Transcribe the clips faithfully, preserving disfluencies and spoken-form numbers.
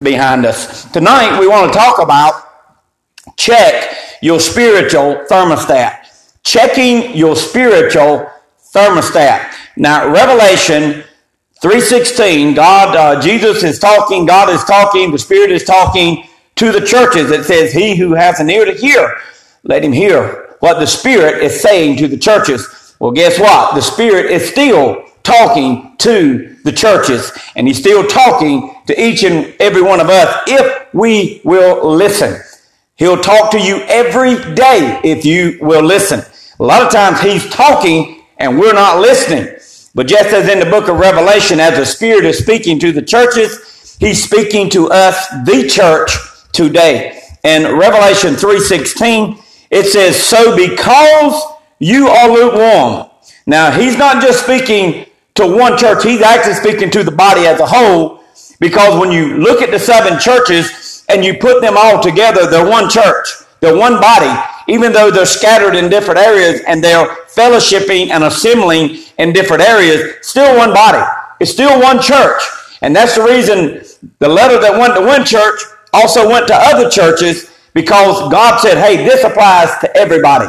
behind us. Tonight we want to talk about check your spiritual thermostat. Checking your spiritual thermostat. Now, Revelation three sixteen, God, uh, Jesus is talking, God is talking, the Spirit is talking to the churches. It says, he who has an ear to hear, let him hear what the Spirit is saying to the churches. Well, guess what? The Spirit is still talking to the churches, and he's still talking to each and every one of us if we will listen. He'll talk to you every day if you will listen. A lot of times he's talking and we're not listening. But just as in the book of Revelation, as the Spirit is speaking to the churches, he's speaking to us, the church, today. In Revelation three sixteen, it says, so because you are lukewarm. Now, he's not just speaking to one church. He's actually speaking to the body as a whole, because when you look at the seven churches and you put them all together, they're one church, they're one body, even though they're scattered in different areas and they're fellowshipping and assembling in different areas, still one body. It's still one church. And that's the reason the letter that went to one church also went to other churches, because God said, hey, this applies to everybody.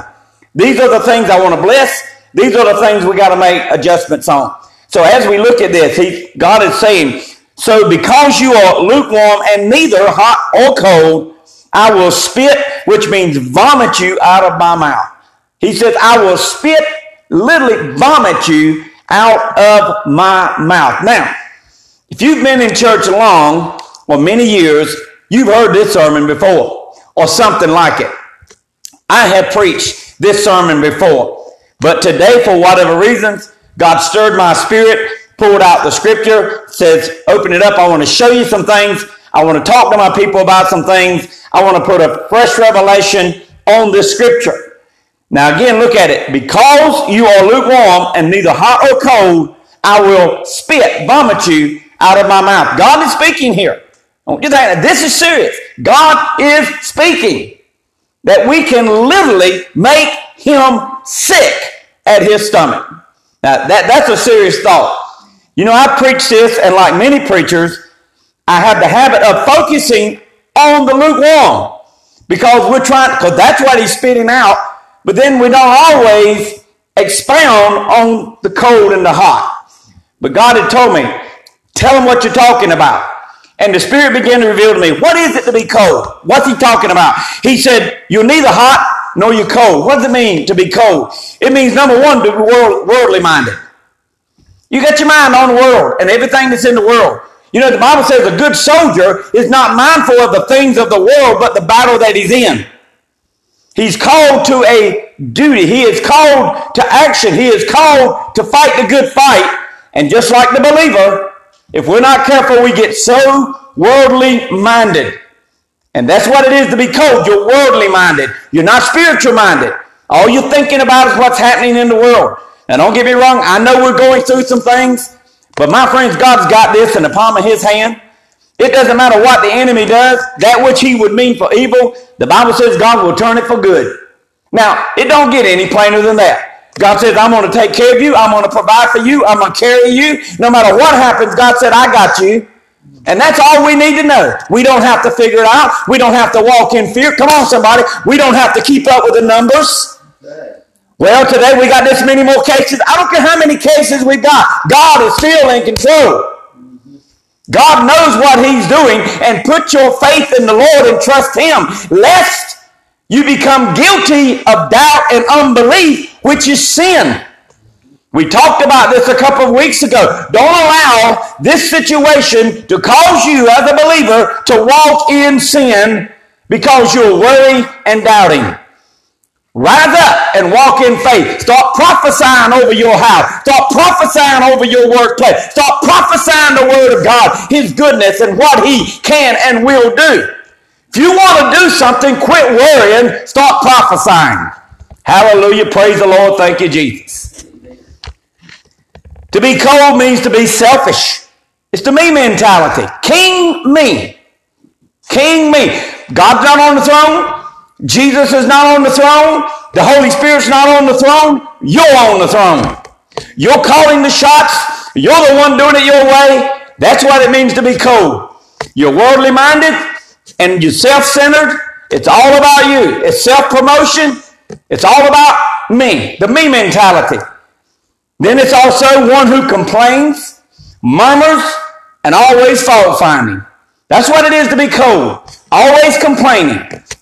These are the things I want to bless. These are the things we got to make adjustments on. So as we look at this, he, God is saying, so because you are lukewarm and neither hot or cold, I will spit, which means vomit you out of my mouth. He says, I will spit, literally vomit you out of my mouth. Now, if you've been in church long or many years, you've heard this sermon before or something like it. I have preached this sermon before, but today, for whatever reasons, God stirred my spirit, pulled out the scripture, says, open it up. I want to show you some things. I want to talk to my people about some things. I want to put a fresh revelation on this scripture. Now, again, look at it. Because you are lukewarm and neither hot or cold, I will spit, vomit you out of my mouth. God is speaking here. Don't you think that? This is serious. God is speaking that we can literally make him sick at his stomach. Now, that, that's a serious thought. You know, I preach this, and like many preachers, I have the habit of focusing on the lukewarm, because we're trying, because that's what he's spitting out, but then we don't always expound on the cold and the hot. But God had told me, tell him what you're talking about. And the Spirit began to reveal to me, what is it to be cold? What's he talking about? He said, you're neither hot No, you're cold. What does it mean to be cold? It means, number one, to be world, worldly minded. You got your mind on the world and everything that's in the world. You know, the Bible says a good soldier is not mindful of the things of the world, but the battle that he's in. He's called to a duty. He is called to action. He is called to fight the good fight. And just like the believer, if we're not careful, we get so worldly minded. And that's what it is to be cold. You're worldly minded. You're not spiritual minded. All you're thinking about is what's happening in the world. Now, don't get me wrong. I know we're going through some things. But my friends, God's got this in the palm of his hand. It doesn't matter what the enemy does. That which he would mean for evil, the Bible says God will turn it for good. Now, it don't get any plainer than that. God says, I'm going to take care of you. I'm going to provide for you. I'm going to carry you. No matter what happens, God said, I got you. And that's all we need to know. We don't have to figure it out. We don't have to walk in fear. Come on, somebody. We don't have to keep up with the numbers. Well, today we got this many more cases. I don't care how many cases we got. God is still in control. God knows what he's doing. And put your faith in the Lord and trust him, lest you become guilty of doubt and unbelief, which is sin. We talked about this a couple of weeks ago. Don't allow this situation to cause you as a believer to walk in sin because you're worrying and doubting. Rise up and walk in faith. Start prophesying over your house. Start prophesying over your workplace. Start prophesying the word of God, his goodness, and what he can and will do. If you want to do something, quit worrying. Start prophesying. Hallelujah. Praise the Lord. Thank you, Jesus. To be cold means to be selfish. It's the me mentality. King me. King me. God's not on the throne. Jesus is not on the throne. The Holy Spirit's not on the throne. You're on the throne. You're calling the shots. You're the one doing it your way. That's what it means to be cold. You're worldly minded and you're self-centered. It's all about you. It's self-promotion. It's all about me, the me mentality. Then it's also one who complains, murmurs, and always fault-finding. That's what it is to be cold. Always complaining.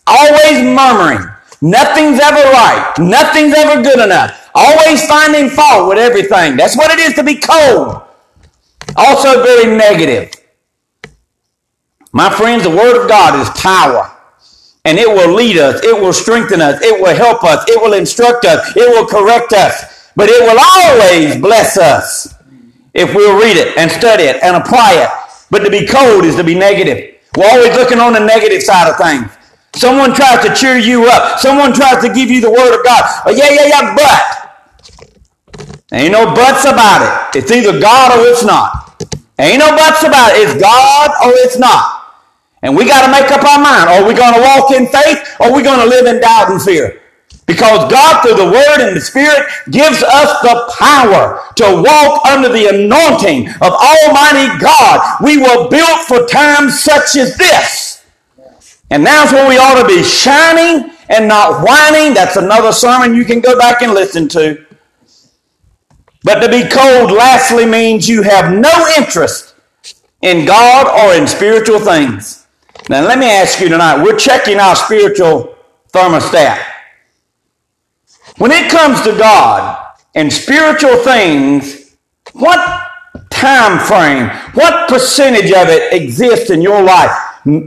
Always murmuring. Nothing's ever right. Nothing's ever good enough. Always finding fault with everything. That's what it is to be cold. Also very negative. My friends, the Word of God is power. And it will lead us. It will strengthen us. It will help us. It will instruct us. It will correct us. But it will always bless us if we'll read it and study it and apply it. But to be cold is to be negative. We're always looking on the negative side of things. Someone tries to cheer you up. Someone tries to give you the Word of God. Oh, yeah, yeah, yeah, but. Ain't no buts about it. It's either God or it's not. Ain't no buts about it. It's God or it's not. And we got to make up our mind. Are we going to walk in faith or are we going to live in doubt and fear? Because God, through the Word and the Spirit, gives us the power to walk under the anointing of Almighty God. We were built for times such as this. And that's where we ought to be shining and not whining. That's another sermon you can go back and listen to. But to be cold, lastly, means you have no interest in God or in spiritual things. Now, let me ask you tonight, we're checking our spiritual thermostat. When it comes to God and spiritual things, what time frame, what percentage of it exists in your life?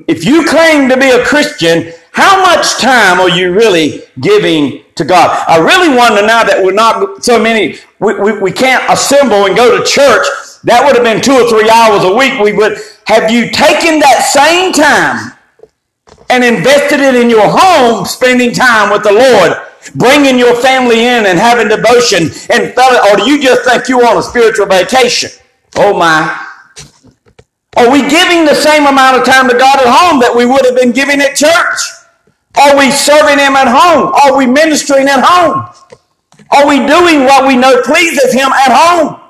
If you claim to be a Christian, how much time are you really giving to God? I really wonder now that we're not so many, we, we, we can't assemble and go to church. That would have been two or three hours a week. We would have you taken that same time and invested it in your home, spending time with the Lord, bringing your family in and having devotion and fellow, or do you just think you're on a spiritual vacation? Oh my. Are we giving the same amount of time to God at home that we would have been giving at church? Are we serving Him at home? Are we ministering at home? Are we doing what we know pleases Him at home?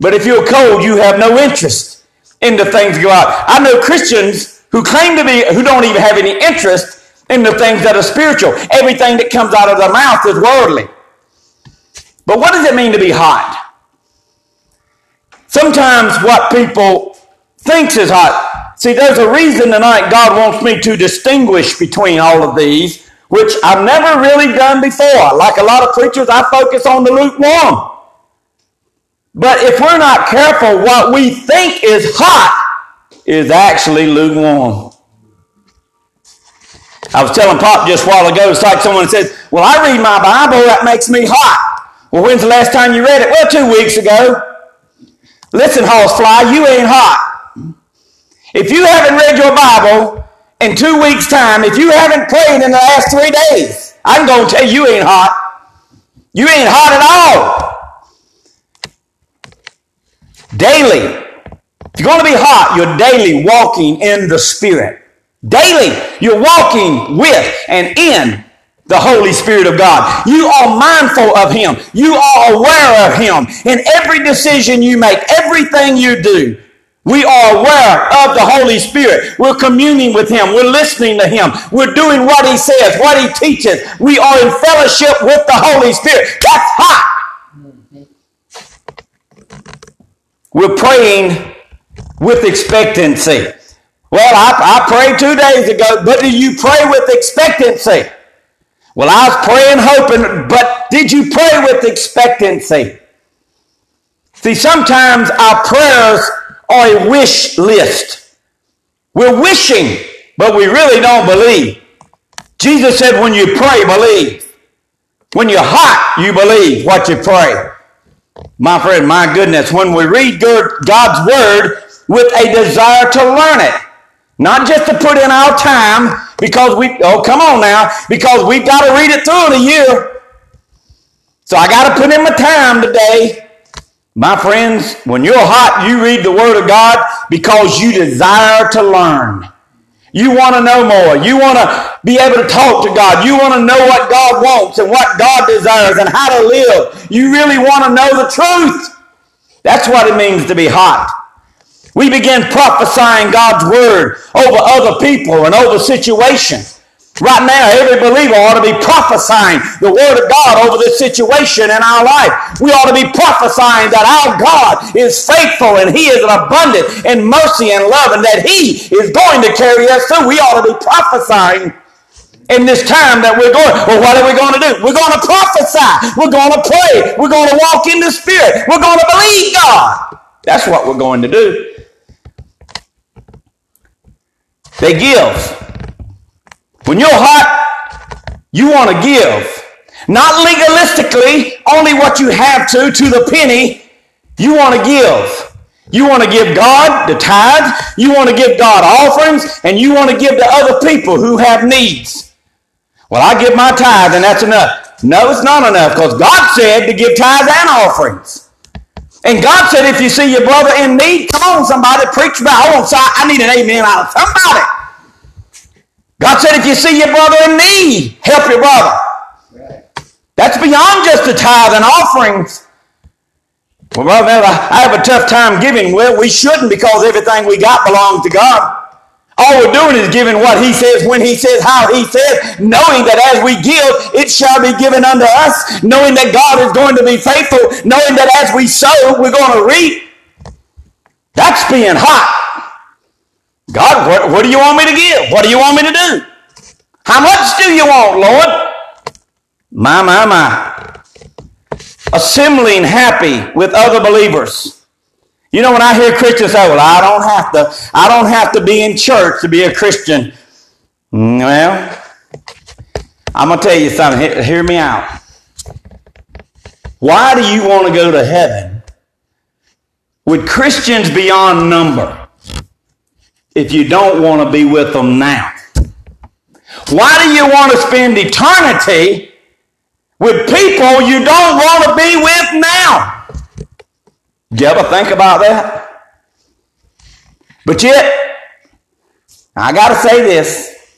But if you're cold, you have no interest in the things that go out. I know Christians who claim to be, who don't even have any interest in the things that are spiritual. Everything that comes out of their mouth is worldly. But what does it mean to be hot? Sometimes what people think is hot. See, there's a reason tonight God wants me to distinguish between all of these, which I've never really done before. Like a lot of preachers, I focus on the lukewarm. But if we're not careful, what we think is hot is actually lukewarm. I was telling Pop just a while ago, it's like someone says, well, I read my Bible, that makes me hot. Well, when's the last time you read it? Well, two weeks ago. Listen, horsefly, you ain't hot. If you haven't read your Bible in two weeks' time, if you haven't prayed in the last three days, I'm going to tell you, you ain't hot. You ain't hot at all. Daily. If you're going to be hot, you're daily walking in the Spirit. Daily, you're walking with and in the Holy Spirit of God. You are mindful of Him. You are aware of Him. In every decision you make, everything you do, we are aware of the Holy Spirit. We're communing with Him. We're listening to Him. We're doing what He says, what He teaches. We are in fellowship with the Holy Spirit. That's hot. We're praying with expectancy. Well, I, I prayed two days ago, but did you pray with expectancy? Well, I was praying, hoping, but did you pray with expectancy? See, sometimes our prayers are a wish list. We're wishing, but we really don't believe. Jesus said, when you pray, believe. When you're hot, you believe what you pray. My friend, my goodness, when we read God's Word with a desire to learn it, not just to put in our time because we, oh, come on now, because we've got to read it through in a year. So I got to put in my time today. My friends, when you're hot, you read the Word of God because you desire to learn. You want to know more. You want to be able to talk to God. You want to know what God wants and what God desires and how to live. You really want to know the truth. That's what it means to be hot. We begin prophesying God's word over other people and over situations. Right now, every believer ought to be prophesying the word of God over this situation in our life. We ought to be prophesying that our God is faithful and He is abundant in mercy and love, and that He is going to carry us through. We ought to be prophesying in this time that we're going. Well, what are we going to do? We're going to prophesy. We're going to pray. We're going to walk in the Spirit. We're going to believe God. That's what we're going to do. They give. When you're hot, you want to give. Not legalistically, only what you have to, to the penny. You want to give. You want to give God the tithe. You want to give God offerings. And you want to give to other people who have needs. Well, I give my tithe and that's enough. No, it's not enough, because God said to give tithes and offerings. And God said, if you see your brother in need, come on, somebody, preach about it. I want, I need an amen out of somebody. God said, if you see your brother in need, help your brother. Right. That's beyond just the tithe and offerings. Well, brother, I have a tough time giving. Well, we shouldn't, because everything we got belongs to God. All we're doing is giving what He says, when He says, how He says, knowing that as we give, it shall be given unto us, knowing that God is going to be faithful, knowing that as we sow, we're going to reap. That's being hot. God, what, what do you want me to give? What do you want me to do? How much do you want, Lord? My, my, my. Assembling happy with other believers. You know, when I hear Christians say, well, I don't have to, I don't have to be in church to be a Christian. Well, I'm going to tell you something. Hear, hear me out. Why do you want to go to heaven with Christians beyond number if you don't want to be with them now? Why do you want to spend eternity with people you don't want to be with now? Do you ever think about that? But yet, I got to say this.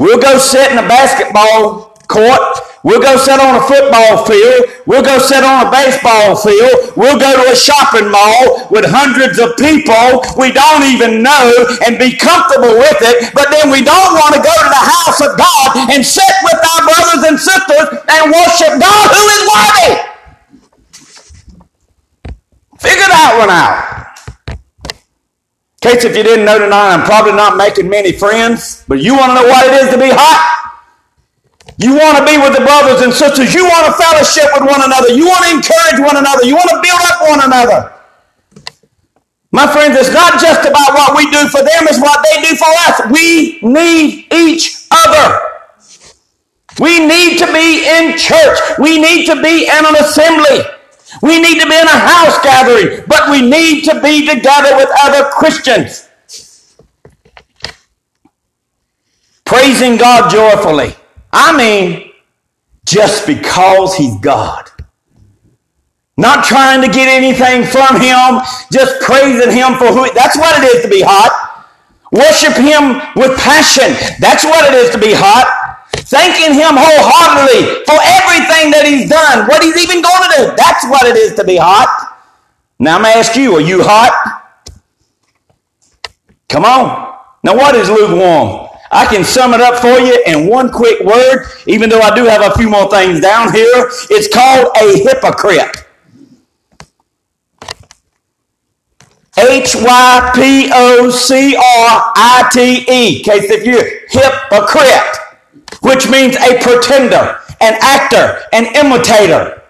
We'll go sit in a basketball court. We'll go sit on a football field. We'll go sit on a baseball field. We'll go to a shopping mall with hundreds of people we don't even know and be comfortable with it. But then we don't want to go to the house of God and sit with our brothers and sisters and worship God who is worthy. Figure that one out. In case if you didn't know tonight, I'm probably not making many friends. But you want to know what it is to be hot? You want to be with the brothers and sisters. You want to fellowship with one another. You want to encourage one another. You want to build up one another. My friends, it's not just about what we do for them. It's what they do for us. We need each other. We need to be in church. We need to be in an assembly. We need to be in a house gathering. But we need to be together with other Christians. Praising God joyfully. I mean, just because He's God. Not trying to get anything from Him, just praising Him for who He is. That's what it is to be hot. Worship Him with passion. That's what it is to be hot. Thanking Him wholeheartedly for everything that He's done, what He's even going to do. That's what it is to be hot. Now I'm going to ask you, are you hot? Come on. Now what is lukewarm? I can sum it up for you in one quick word, even though I do have a few more things down here. It's called a hypocrite. H Y P O C R I T E. In case if you're hypocrite, which means a pretender, an actor, an imitator.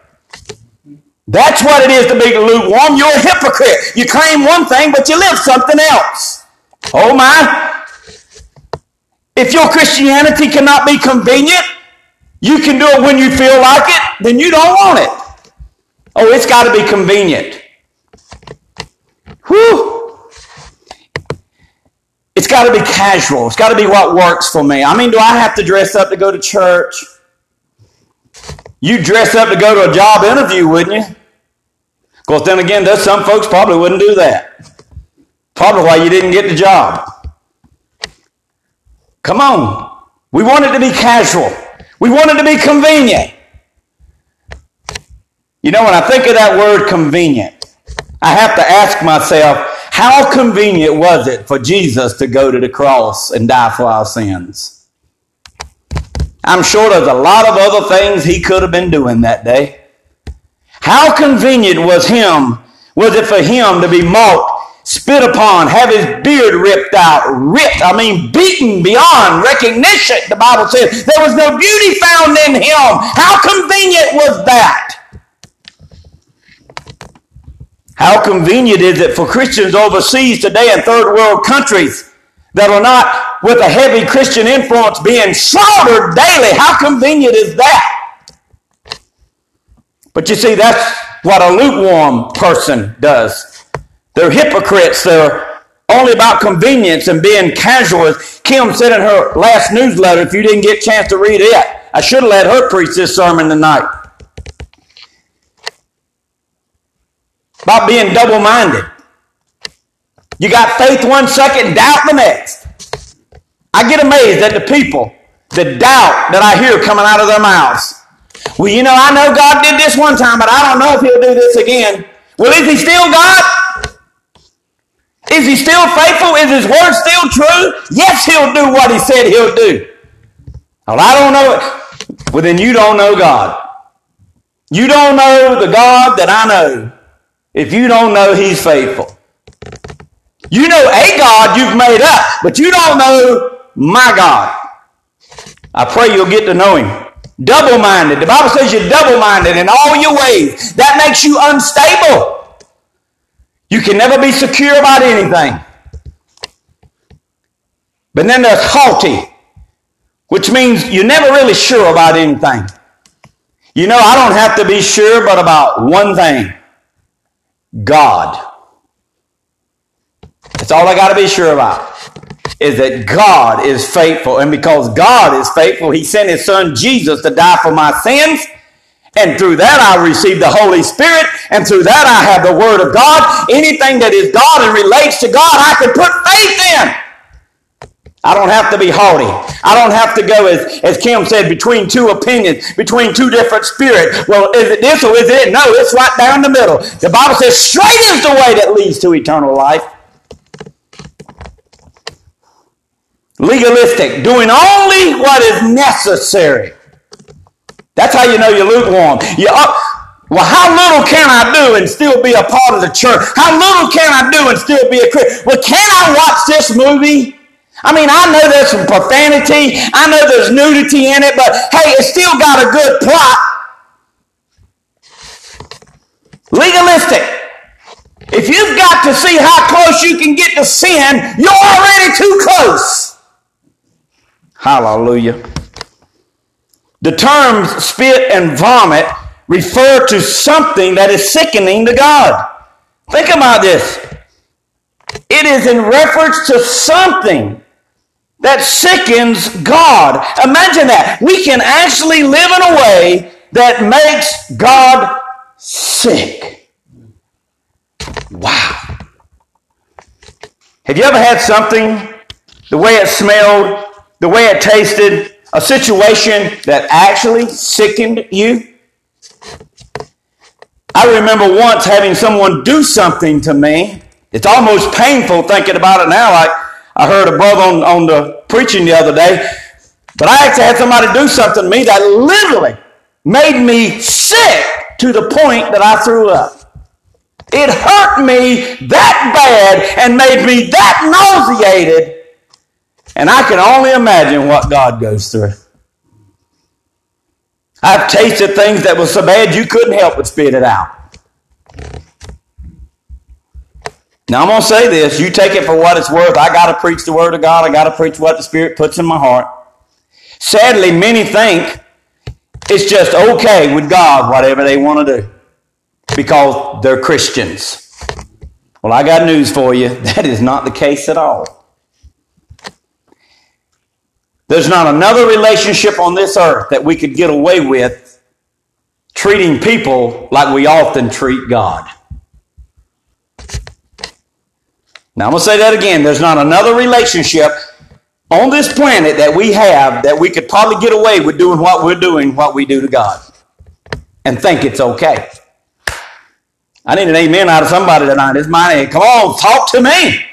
That's what it is to be lukewarm. You're a hypocrite. You claim one thing, but you live something else. Oh my. If your Christianity cannot be convenient, you can do it when you feel like it, then you don't want it. Oh, it's got to be convenient. Whew. It's got to be casual. It's got to be what works for me. I mean, do I have to dress up to go to church? You'd dress up to go to a job interview, wouldn't you? Of course, then again, there's some folks probably wouldn't do that. Probably why you didn't get the job. Come on. We want it to be casual. We want it to be convenient. You know, when I think of that word convenient, I have to ask myself, How convenient was it for Jesus to go to the cross and die for our sins? I'm sure there's a lot of other things he could have been doing that day. How convenient was him, was it for him to be mocked, spit upon, have his beard ripped out, ripped, I mean beaten beyond recognition, the Bible says. There was no beauty found in him. How convenient was that? How convenient is it for Christians overseas today in third world countries that are not with a heavy Christian influence being slaughtered daily? How convenient is that? But you see, that's what a lukewarm person does. They're hypocrites. They're only about convenience and being casual. Kim said in her last newsletter, if you didn't get a chance to read it, I should have let her preach this sermon tonight. About being double-minded. You got faith one second, doubt the next. I get amazed at the people, the doubt that I hear coming out of their mouths. Well, you know, I know God did this one time, but I don't know if he'll do this again. Well, is he still God? Is he still faithful? Is his word still true? Yes, he'll do what he said he'll do. Well, I don't know it. Well, then you don't know God. You don't know the God that I know if you don't know he's faithful. You know a God you've made up, but you don't know my God. I pray you'll get to know him. Double-minded. The Bible says you're double-minded in all your ways. That makes you unstable. You can never be secure about anything. But then there's haughty, which means you're never really sure about anything. You know, I don't have to be sure but about one thing. God. That's all I got to be sure about. Is that God is faithful. And because God is faithful, he sent his son Jesus to die for my sins. And through that I received the Holy Spirit. And through that I have the word of God. Anything that is God and relates to God, I can put faith in. I don't have to be haughty. I don't have to go, as, as Kim said, between two opinions, between two different spirits. Well, is it this or is it it? No, it's right down the middle. The Bible says straight is the way that leads to eternal life. Legalistic, doing only what is necessary. That's how you know you're lukewarm. You're up, well, how little can I do and still be a part of the church? How little can I do and still be a Christian? Well, can I watch this movie? I mean, I know there's some profanity. I know there's nudity in it, but hey, it's still got a good plot. Legalistic. If you've got to see how close you can get to sin, you're already too close. Hallelujah. The terms spit and vomit refer to something that is sickening to God. Think about this. It is in reference to something that sickens God. Imagine that. We can actually live in a way that makes God sick. Wow. Have you ever had something, the way it smelled, the way it tasted, a situation that actually sickened you? I remember once having someone do something to me. It's almost painful thinking about it now. Like I heard a brother on, on the preaching the other day, but I actually had somebody do something to me that literally made me sick to the point that I threw up. It hurt me that bad and made me that nauseated. And I can only imagine what God goes through. I've tasted things that were so bad you couldn't help but spit it out. Now I'm going to say this. You take it for what it's worth. I got to preach the word of God. I got to preach what the Spirit puts in my heart. Sadly, many think it's just okay with God, whatever they want to do, because they're Christians. Well, I got news for you. That is not the case at all. There's not another relationship on this earth that we could get away with treating people like we often treat God. Now, I'm going to say that again. There's not another relationship on this planet that we have that we could probably get away with doing what we're doing, what we do to God, and think it's okay. I need an amen out of somebody tonight. It's mine. Come on, talk to me.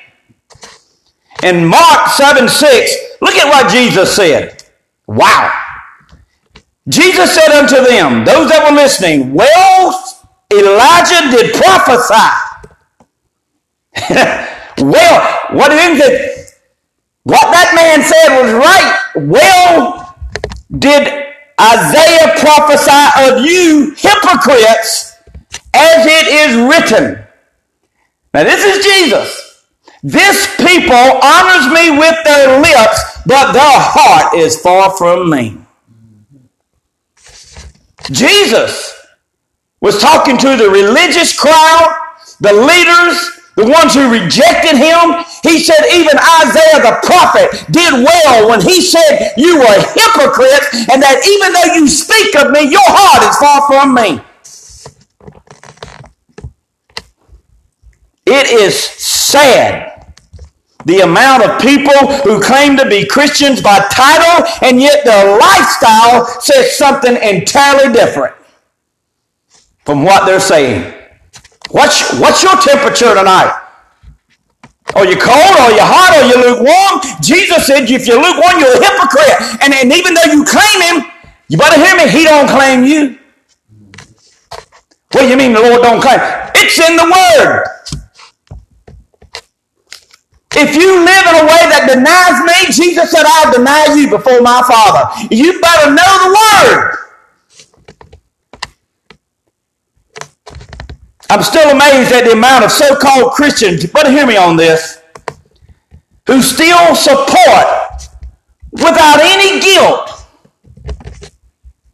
In Mark seven six, look at what Jesus said. Wow. Jesus said unto them, those that were listening, well, Elijah did prophesy. well, what did what that man said was right. Well, did Isaiah prophesy of you hypocrites as it is written. Now this is Jesus. This people honors me with their lips, but their heart is far from me. Jesus was talking to the religious crowd, the leaders, the ones who rejected him. He said even Isaiah the prophet did well when he said you were hypocrites and that even though you speak of me, your heart is far from me. It is sad the amount of people who claim to be Christians by title and yet their lifestyle says something entirely different from what they're saying. What's, what's your temperature tonight? Are you cold? Are you hot? Are you lukewarm? Jesus said if you're lukewarm, you're a hypocrite. And, and even though you claim him, you better hear me, he don't claim you. What do you mean the Lord don't claim? It's in the Word. If you live in a way that denies me, Jesus said, I'll deny you before my Father. You better know the Word. I'm still amazed at the amount of so-called Christians, but hear me on this, who still support, without any guilt,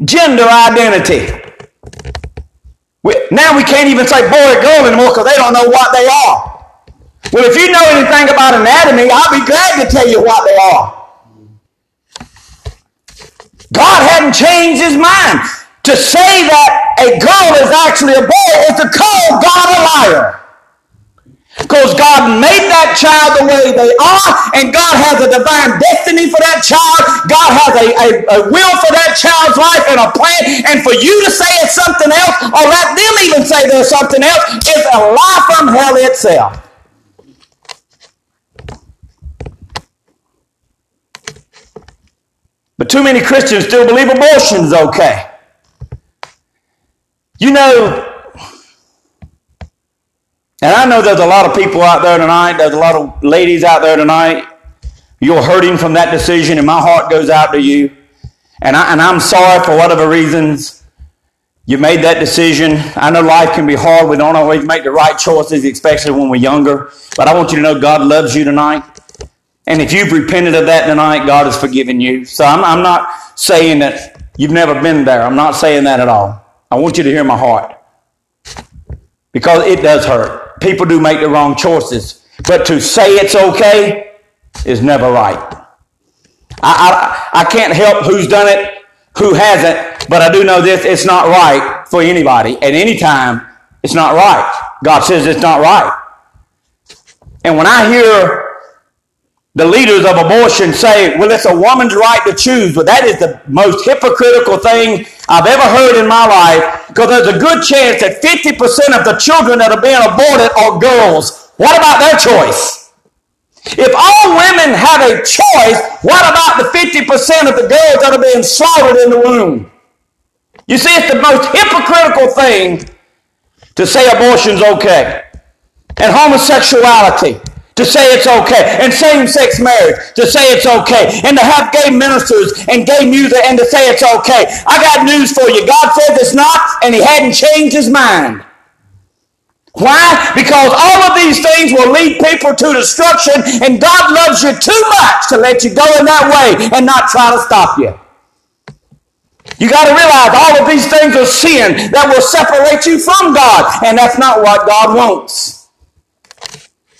gender identity. We, now we can't even say boy or girl anymore because they don't know what they are. Well, if you know anything about anatomy, I'll be glad to tell you what they are. God hadn't changed his mind. To say that a girl is actually a boy is to call God a liar. Because God made that child the way they are, and God has a divine destiny for that child. God has a, a, a will for that child's life and a plan. And for you to say it's something else, or let them even say there's something else, is a lie from hell itself. But too many Christians still believe abortion's okay. You know, and I know there's a lot of people out there tonight, there's a lot of ladies out there tonight, you're hurting from that decision, and my heart goes out to you. And, I, and I'm sorry for whatever reasons you made that decision. I know life can be hard. We don't always make the right choices, especially when we're younger. But I want you to know God loves you tonight. And if you've repented of that tonight, God has forgiven you. So I'm, I'm not saying that you've never been there. I'm not saying that at all. I want you to hear my heart. Because it does hurt. People do make the wrong choices. But to say it's okay is never right. I, I, I can't help who's done it, who hasn't. But I do know this, it's not right for anybody. At any time, it's not right. God says it's not right. And when I hear the leaders of abortion say, well, it's a woman's right to choose. Well, that is the most hypocritical thing I've ever heard in my life, because there's a good chance that fifty percent of the children that are being aborted are girls. What about their choice? If all women have a choice, what about the fifty percent of the girls that are being slaughtered in the womb? You see, it's the most hypocritical thing to say abortion's okay. And homosexuality, to say it's okay, and same-sex marriage, to say it's okay, and to have gay ministers and gay music, and to say it's okay. I got news for you. God said it's not, and he hadn't changed his mind. Why? Because all of these things will lead people to destruction, and God loves you too much to let you go in that way and not try to stop you. You got to realize all of these things are sin that will separate you from God, and that's not what God wants.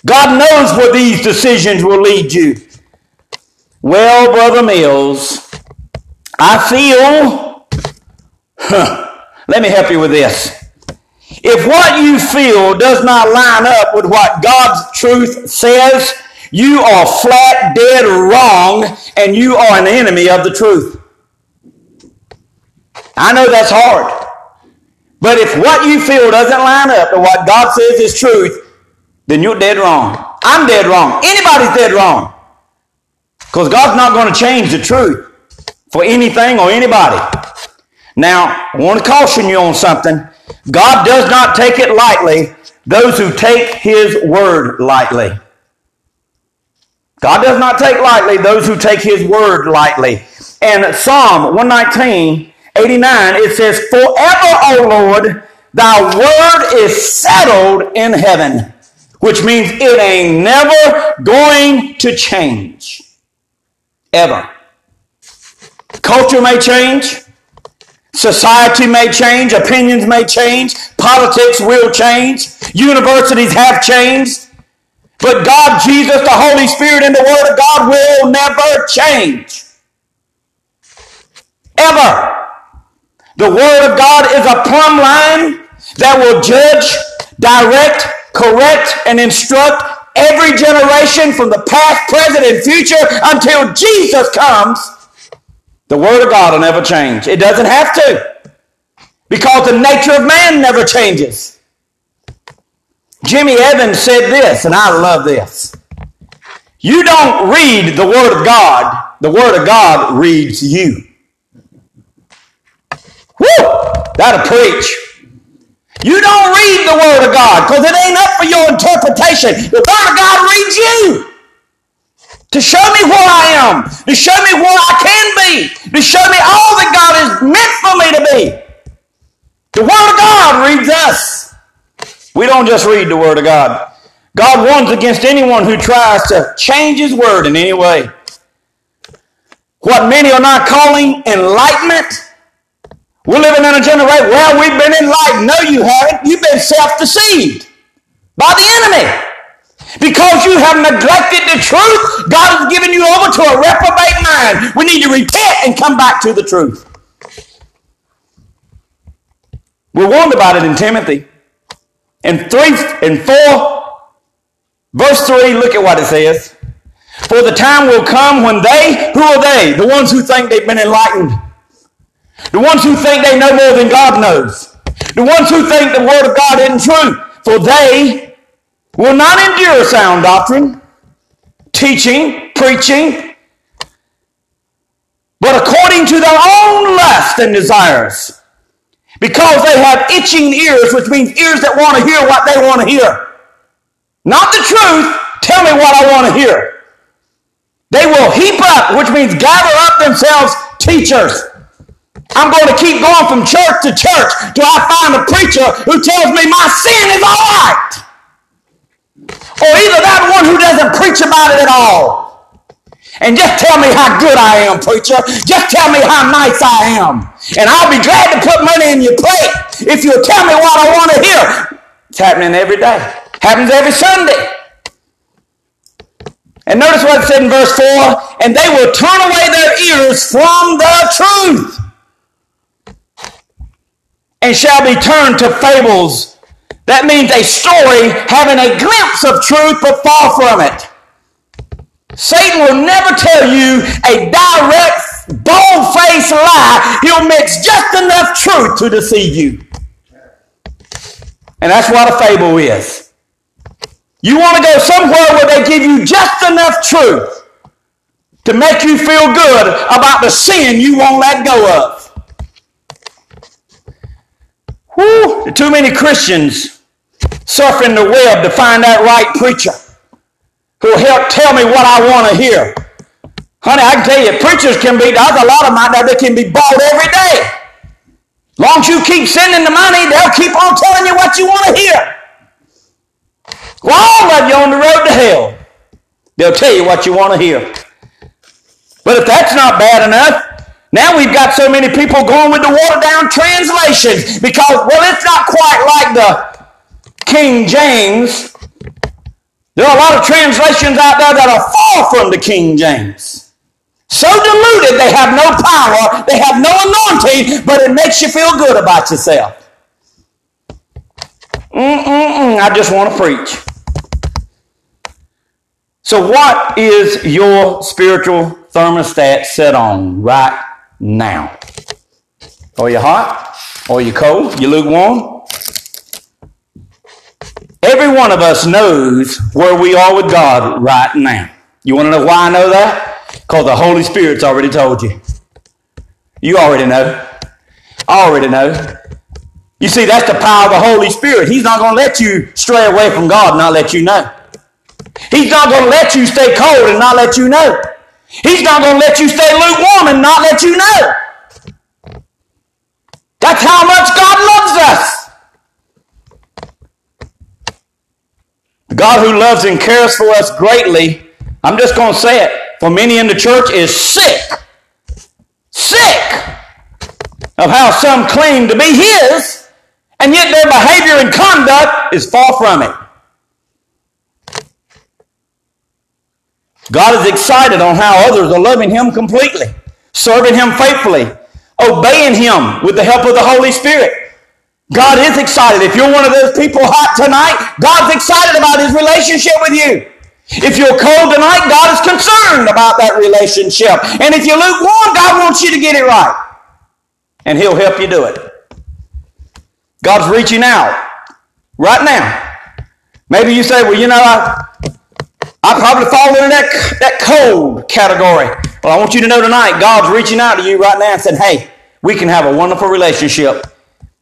God knows where these decisions will lead you. Well, Brother Mills, I feel, huh, let me help you with this. If what you feel does not line up with what God's truth says, you are flat dead wrong and you are an enemy of the truth. I know that's hard. But if what you feel doesn't line up to what God says is truth, then you're dead wrong. I'm dead wrong. Anybody's dead wrong. Because God's not going to change the truth for anything or anybody. Now, I want to caution you on something. God does not take it lightly, those who take his word lightly. God does not take lightly those who take his word lightly. And Psalm one nineteen, eighty-nine, it says, "Forever, O Lord, thy word is settled in heaven," which means it ain't never going to change. Ever. Culture may change. Society may change. Opinions may change. Politics will change. Universities have changed. But God, Jesus, the Holy Spirit, and the Word of God will never change. Ever. The Word of God is a plumb line that will judge, direct, correct, and instruct every generation from the past, present, and future until Jesus comes. The Word of God will never change. It doesn't have to, because the nature of man never changes. Jimmy Evans said this, and I love this. You don't read the Word of God. The Word of God reads you. Woo! That'll preach. You don't read the Word of God, because it ain't up for your interpretation. The Word of God reads you to show me who I am, to show me what I can be, to show me all that God is meant for me to be. The Word of God reads us. We don't just read the Word of God. God warns against anyone who tries to change his Word in any way. What many are not calling enlightenment. We're living in a generation where we've been enlightened. No, you haven't. You've been self-deceived by the enemy. Because you have neglected the truth, God has given you over to a reprobate mind. We need to repent and come back to the truth. We're warned about it in Timothy. In three and four, verse three, look at what it says. "For the time will come when they," who are they? The ones who think they've been enlightened. The ones who think they know more than God knows. The ones who think the Word of God isn't true. "For they will not endure sound doctrine, teaching, preaching, but according to their own lust and desires, because they have itching ears," which means ears that want to hear what they want to hear. Not the truth. Tell me what I want to hear. "They will heap up," which means gather up themselves teachers. I'm going to keep going from church to church till I find a preacher who tells me my sin is all right. Or either that one who doesn't preach about it at all. And just tell me how good I am, preacher. Just tell me how nice I am. And I'll be glad to put money in your plate if you'll tell me what I want to hear. It's happening every day. Happens every Sunday. And notice what it said in verse four. "And they will turn away their ears from the truth, and shall be turned to fables." That means a story having a glimpse of truth but far from it. Satan will never tell you a direct, bold-faced lie. He'll mix just enough truth to deceive you. And that's what a fable is. You want to go somewhere where they give you just enough truth to make you feel good about the sin you won't let go of. Woo, too many Christians surfing the web to find that right preacher who'll help tell me what I want to hear. Honey, I can tell you, preachers can be, there's a lot of them out there that can be bought every day. As long as you keep sending the money, they'll keep on telling you what you want to hear. Well, all of you on the road to hell, they'll tell you what you want to hear. But if that's not bad enough, now we've got so many people going with the watered-down translations because, well, it's not quite like the King James. There are a lot of translations out there that are far from the King James. So diluted, they have no power, they have no anointing, but it makes you feel good about yourself. Mm-mm-mm, I just want to preach. So what is your spiritual thermostat set on right now? Are you hot? Or you're cold, you're lukewarm. Every one of us knows where we are with God right now. You want to know why I know that? Because the Holy Spirit's already told you. You already know. I already know. You see, that's the power of the Holy Spirit. He's not going to let you stray away from God and not let you know. He's not going to let you stay cold and not let you know. He's not going to let you stay lukewarm and not let you know. That's how much God loves us. The God who loves and cares for us greatly, I'm just going to say it, for many in the church is sick, sick of how some claim to be His, and yet their behavior and conduct is far from it. God is excited on how others are loving Him completely, serving Him faithfully, obeying Him with the help of the Holy Spirit. God is excited. If you're one of those people hot tonight, God's excited about His relationship with you. If you're cold tonight, God is concerned about that relationship. And if you're lukewarm, God wants you to get it right. And He'll help you do it. God's reaching out right now. Maybe you say, well, you know, I... I probably fall into that, that cold category. Well, I want you to know tonight, God's reaching out to you right now and saying, hey, we can have a wonderful relationship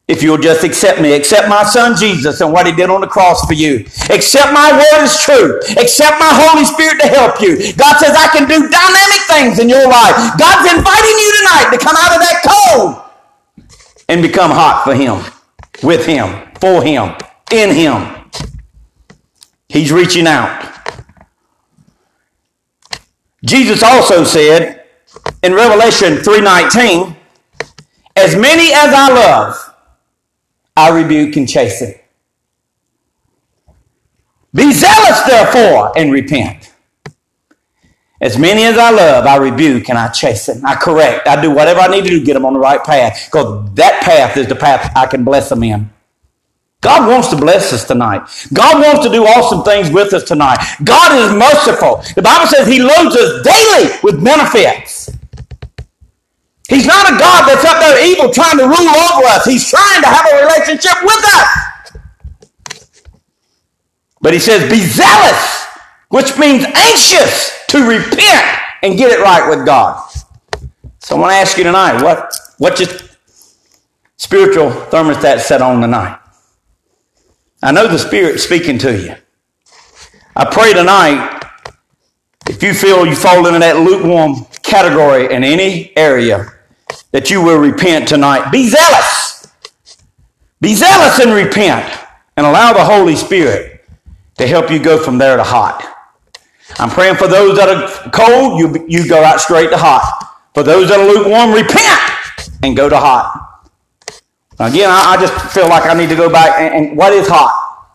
if you'll just accept me. Accept my son Jesus and what He did on the cross for you. Accept my word as true. Accept my Holy Spirit to help you. God says I can do dynamic things in your life. God's inviting you tonight to come out of that cold and become hot for Him, with Him, for Him, in Him. He's reaching out. Jesus also said in Revelation three nineteen, as many as I love, I rebuke and chasten. Be zealous, therefore, and repent. As many as I love, I rebuke and I chasten. I correct. I do whatever I need to do to get them on the right path, because that path is the path I can bless them in. God wants to bless us tonight. God wants to do awesome things with us tonight. God is merciful. The Bible says He loads us daily with benefits. He's not a God that's up there evil trying to rule over us. He's trying to have a relationship with us. But He says, be zealous, which means anxious to repent and get it right with God. So I want to ask you tonight, what, what's your spiritual thermostat set on tonight? I know the Spirit's speaking to you. I pray tonight, if you feel you fall into that lukewarm category in any area, that you will repent tonight. Be zealous. Be zealous and repent, and allow the Holy Spirit to help you go from there to hot. I'm praying for those that are cold, you, you go out straight to hot. For those that are lukewarm, repent and go to hot. Again, I just feel like I need to go back. And what is hot?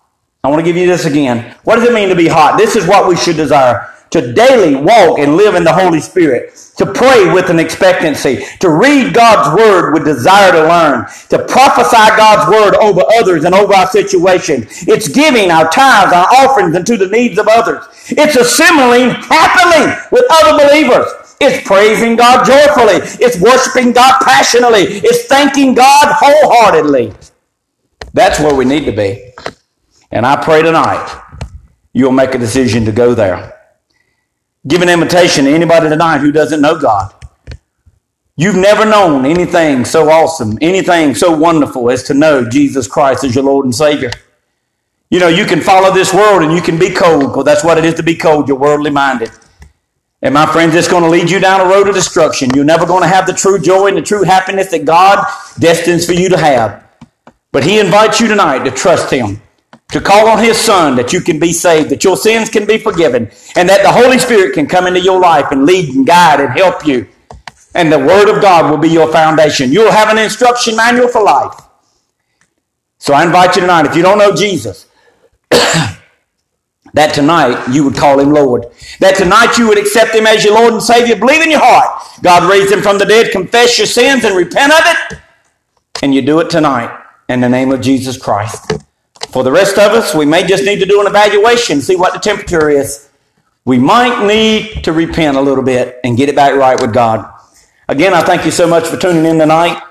I want to give you this again. What does it mean to be hot? This is what we should desire. To daily walk and live in the Holy Spirit. To pray with an expectancy. To read God's Word with desire to learn. To prophesy God's Word over others and over our situation. It's giving our tithes, our offerings, and to the needs of others. It's assembling happily with other believers. It's praising God joyfully. It's worshiping God passionately. It's thanking God wholeheartedly. That's where we need to be. And I pray tonight you'll make a decision to go there. Give an invitation to anybody tonight who doesn't know God. You've never known anything so awesome, anything so wonderful as to know Jesus Christ as your Lord and Savior. You know, you can follow this world and you can be cold, because that's what it is to be cold. You're worldly minded. And my friends, it's going to lead you down a road of destruction. You're never going to have the true joy and the true happiness that God destines for you to have. But He invites you tonight to trust Him, to call on His Son, that you can be saved, that your sins can be forgiven, and that the Holy Spirit can come into your life and lead and guide and help you. And the Word of God will be your foundation. You'll have an instruction manual for life. So I invite you tonight, if you don't know Jesus, that tonight you would call Him Lord. That tonight you would accept Him as your Lord and Savior. Believe in your heart God raised Him from the dead. Confess your sins and repent of it. And you do it tonight in the name of Jesus Christ. For the rest of us, we may just need to do an evaluation, see what the temperature is. We might need to repent a little bit and get it back right with God. Again, I thank you so much for tuning in tonight.